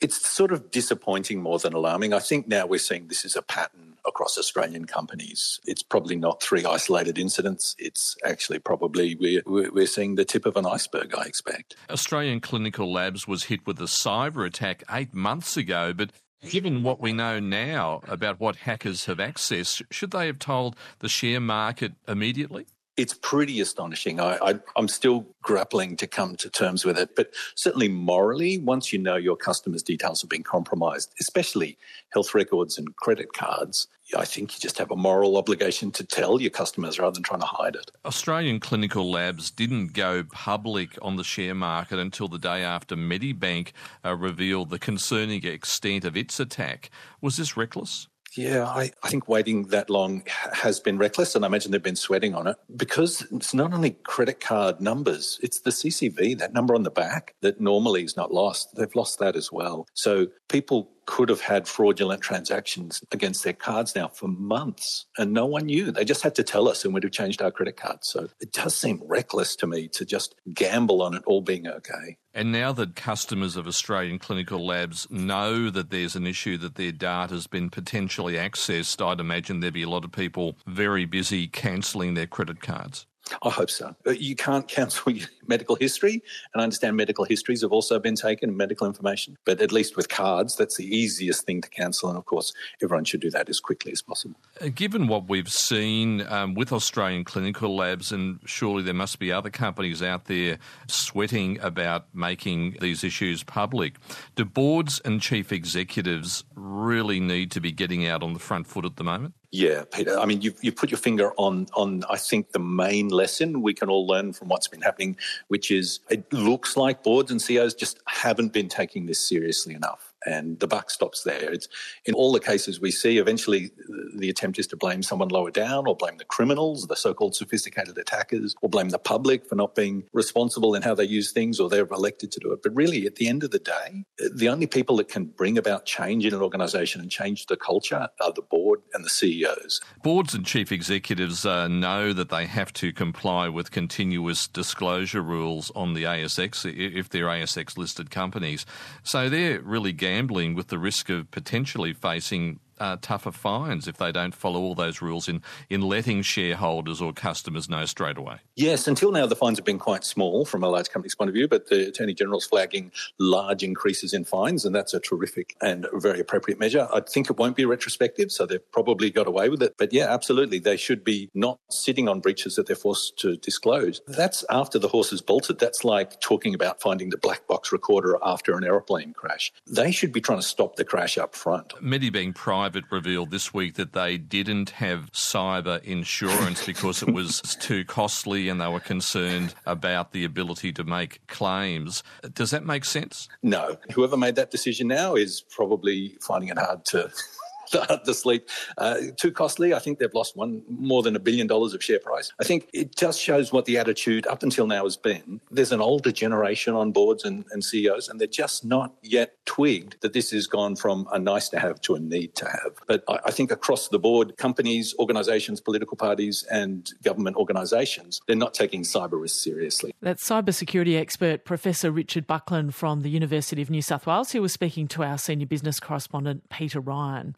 It's sort of disappointing more than alarming. I think now we're seeing this is a pattern across Australian companies. It's probably not three isolated incidents. It's actually probably we're seeing the tip of an iceberg, I expect. Australian Clinical Labs was hit with a cyber attack 8 months ago, but given what we know now about what hackers have accessed, should they have told the share market immediately? It's pretty astonishing. I'm still grappling to come to terms with it, but certainly morally, once you know your customers' details have been compromised, especially health records and credit cards, I think you just have a moral obligation to tell your customers rather than trying to hide it. Australian Clinical Labs didn't go public on the share market until the day after Medibank revealed the concerning extent of its attack. Was this reckless? Yeah, I think waiting that long has been reckless, and I imagine they've been sweating on it, because it's not only credit card numbers, it's the CCV, that number on the back that normally is not lost. They've lost that as well. So people could have had fraudulent transactions against their cards now for months, and no one knew. They just had to tell us and we'd have changed our credit cards. So it does seem reckless to me to just gamble on it all being okay. And now that customers of Australian Clinical Labs know that there's an issue, that their data's been potentially accessed, I'd imagine there'd be a lot of people very busy cancelling their credit cards. I hope so. You can't cancel your medical history, and I understand medical histories have also been taken, medical information, but at least with cards, that's the easiest thing to cancel, and of course everyone should do that as quickly as possible. Given what we've seen with Australian Clinical Labs, and surely there must be other companies out there sweating about making these issues public, do boards and chief executives really need to be getting out on the front foot at the moment? Yeah, Peter, I mean, you put your finger on I think, the main lesson we can all learn from what's been happening, which is it looks like boards and CEOs just haven't been taking this seriously enough. And the buck stops there. It's in all the cases we see, eventually the attempt is to blame someone lower down, or blame the criminals, the so-called sophisticated attackers, or blame the public for not being responsible in how they use things, or they're elected to do it. But really, at the end of the day, the only people that can bring about change in an organisation and change the culture are the board and the CEOs. Boards and chief executives know that they have to comply with continuous disclosure rules on the ASX if they're ASX-listed companies. So they're really gambling with the risk of potentially facing tougher fines if they don't follow all those rules in letting shareholders or customers know straight away. Yes, until now the fines have been quite small from a large company's point of view, but the Attorney General's flagging large increases in fines, and that's a terrific and very appropriate measure. I think it won't be retrospective, so they've probably got away with it. But yeah, absolutely, they should be not sitting on breaches that they're forced to disclose. That's after the horse has bolted. That's like talking about finding the black box recorder after an aeroplane crash. They should be trying to stop the crash up front. Medibank Private revealed this week that they didn't have cyber insurance because it was too costly, and they were concerned about the ability to make claims. Does that make sense? No. Whoever made that decision now is probably finding it hard to the sleep. Too costly. I think they've lost more than $1 billion of share price. I think it just shows what the attitude up until now has been. There's an older generation on boards and CEOs, and they're just not yet twigged that this has gone from a nice to have to a need to have. But I think across the board, companies, organisations, political parties and government organisations, they're not taking cyber risk seriously. That's cybersecurity expert Professor Richard Buckland from the University of New South Wales, who was speaking to our senior business correspondent Peter Ryan.